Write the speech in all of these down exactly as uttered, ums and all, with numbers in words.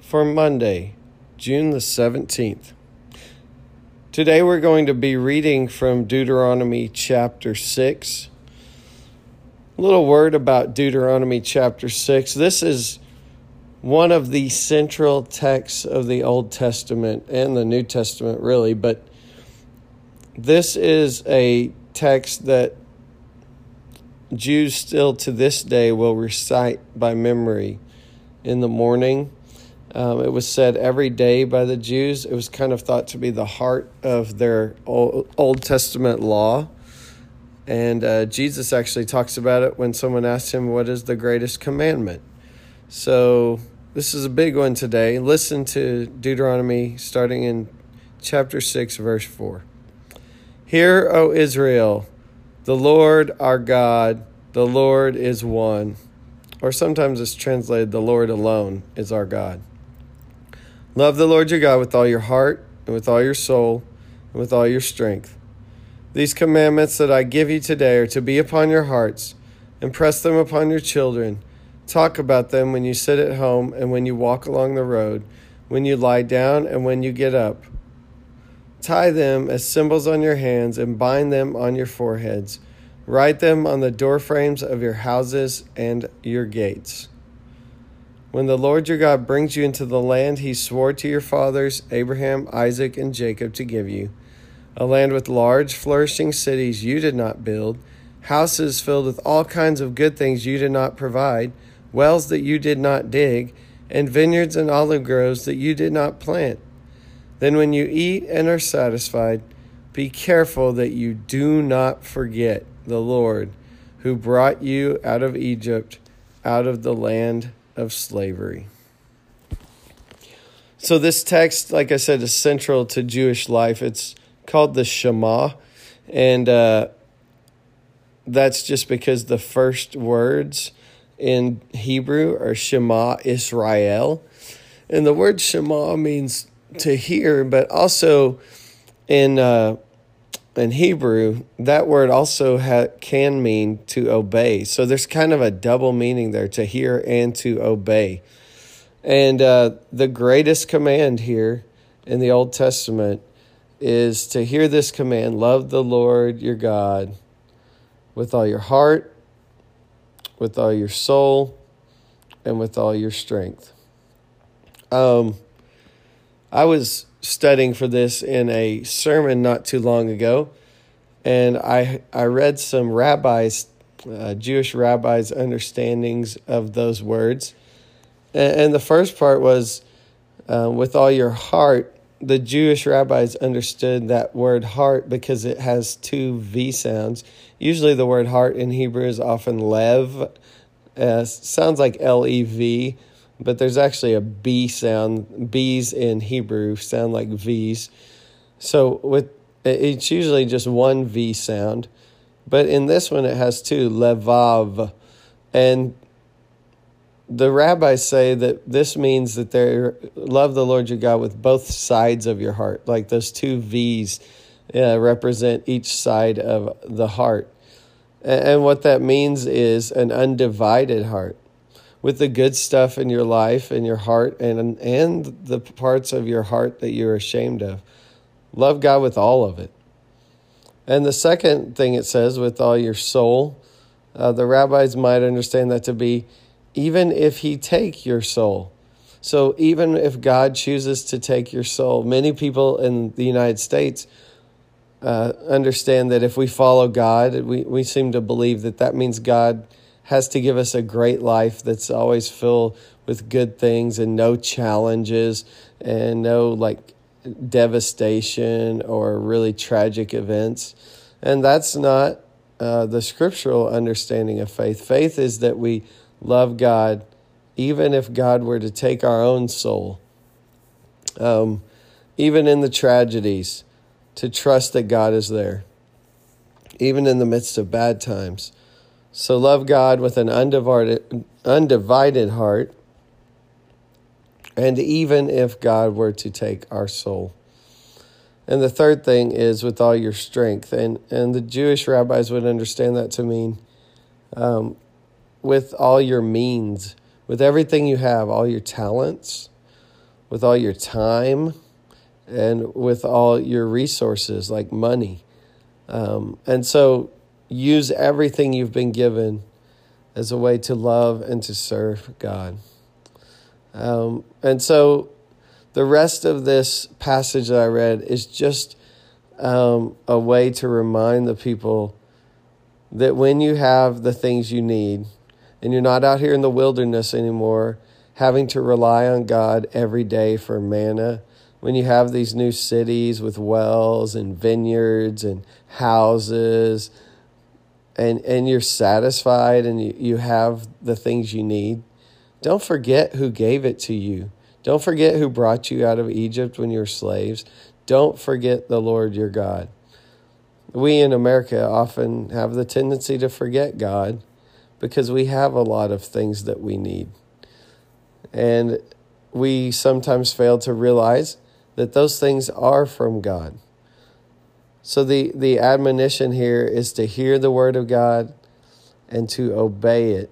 for Monday, June the seventeenth. Today we're going to be reading from Deuteronomy chapter six. A little word about Deuteronomy chapter six. This is one of the central texts of the Old Testament and the New Testament, really, but this is a text that Jews still to this day will recite by memory in the morning. Um, it was said every day by the Jews. It was kind of thought to be the heart of their Old, Old Testament law. And uh, Jesus actually talks about it when someone asks him, what is the greatest commandment? So this is a big one today. Listen to Deuteronomy starting in chapter six, verse four. Hear, O Israel, the Lord our God, the Lord is one. Or sometimes it's translated, the Lord alone is our God. Love the Lord your God with all your heart and with all your soul and with all your strength. These commandments that I give you today are to be upon your hearts. Impress them upon your children. Talk about them when you sit at home and when you walk along the road, when you lie down and when you get up. Tie them as symbols on your hands and bind them on your foreheads. Write them on the doorframes of your houses and your gates. When the Lord your God brings you into the land he swore to your fathers, Abraham, Isaac, and Jacob, to give you, a land with large, flourishing cities you did not build, houses filled with all kinds of good things you did not provide, wells that you did not dig, and vineyards and olive groves that you did not plant. Then when you eat and are satisfied, be careful that you do not forget the Lord who brought you out of Egypt, out of the land of slavery. So this text, like I said, is central to Jewish life. It's called the Shema, and uh, that's just because the first words in Hebrew are Shema Israel. And the word Shema means to hear, but also in uh, in Hebrew, that word also ha- can mean to obey. So there's kind of a double meaning there, to hear and to obey. And uh, the greatest command here in the Old Testament is to hear this command, love the Lord your God with all your heart, with all your soul, and with all your strength. Um. I was studying for this in a sermon not too long ago, and I I read some rabbis, uh, Jewish rabbis' understandings of those words. And, and the first part was, uh, with all your heart. The Jewish rabbis understood that word heart because it has two V sounds. Usually the word heart in Hebrew is often lev, uh, sounds like L E V, but there's actually a B sound. B's in Hebrew sound like V's. So with it's usually just one V sound. But in this one, it has two, levav. And the rabbis say that this means that they love the Lord your God with both sides of your heart. Like those two V's uh, represent each side of the heart. And what that means is an undivided heart, with the good stuff in your life and your heart and and the parts of your heart that you're ashamed of. Love God with all of it. And the second thing it says, with all your soul, uh, the rabbis might understand that to be, even if he take your soul. So even if God chooses to take your soul, many people in the United States uh, understand that if we follow God, we, we seem to believe that that means God has to give us a great life that's always filled with good things and no challenges and no like devastation or really tragic events. And that's not uh, the scriptural understanding of faith. Faith is that we love God even if God were to take our own soul, um, even in the tragedies, to trust that God is there, even in the midst of bad times. So love God with an undivided, undivided heart, and even if God were to take our soul. And the third thing is with all your strength. And, and the Jewish rabbis would understand that to mean um, with all your means, with everything you have, all your talents, with all your time, and with all your resources like money. Um, and so use everything you've been given as a way to love and to serve God. Um, and so the rest of this passage that I read is just um, a way to remind the people that when you have the things you need and you're not out here in the wilderness anymore, having to rely on God every day for manna, when you have these new cities with wells and vineyards and houses and, and you're satisfied and you, you have the things you need, don't forget who gave it to you. Don't forget who brought you out of Egypt when you were slaves. Don't forget the Lord your God. We in America often have the tendency to forget God because we have a lot of things that we need. And we sometimes fail to realize that those things are from God. So the, the admonition here is to hear the word of God and to obey it.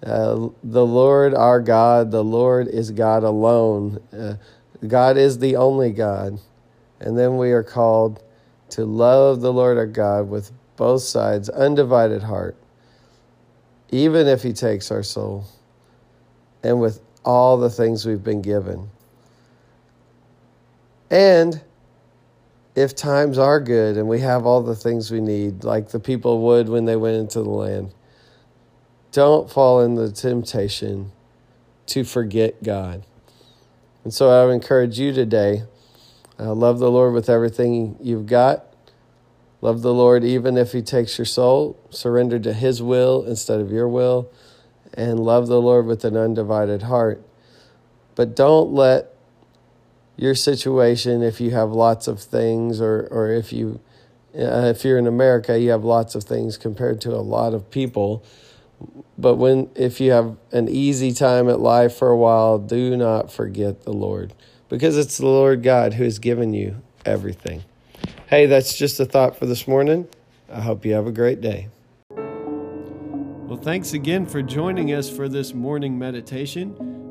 Uh, the Lord our God, the Lord is God alone. Uh, God is the only God. And then we are called to love the Lord our God with both sides, undivided heart, even if he takes our soul, and with all the things we've been given. And if times are good and we have all the things we need, like the people would when they went into the land, don't fall in the temptation to forget God. And so I would encourage you today, uh, love the Lord with everything you've got. Love the Lord even if he takes your soul. Surrender to his will instead of your will. And love the Lord with an undivided heart. But don't let your situation, if you have lots of things, or, or if, you, uh, if you're in America, you have lots of things compared to a lot of people. But when if you have an easy time at life for a while, do not forget the Lord, because it's the Lord God who has given you everything. Hey, that's just a thought for this morning. I hope you have a great day. Well, thanks again for joining us for this morning meditation.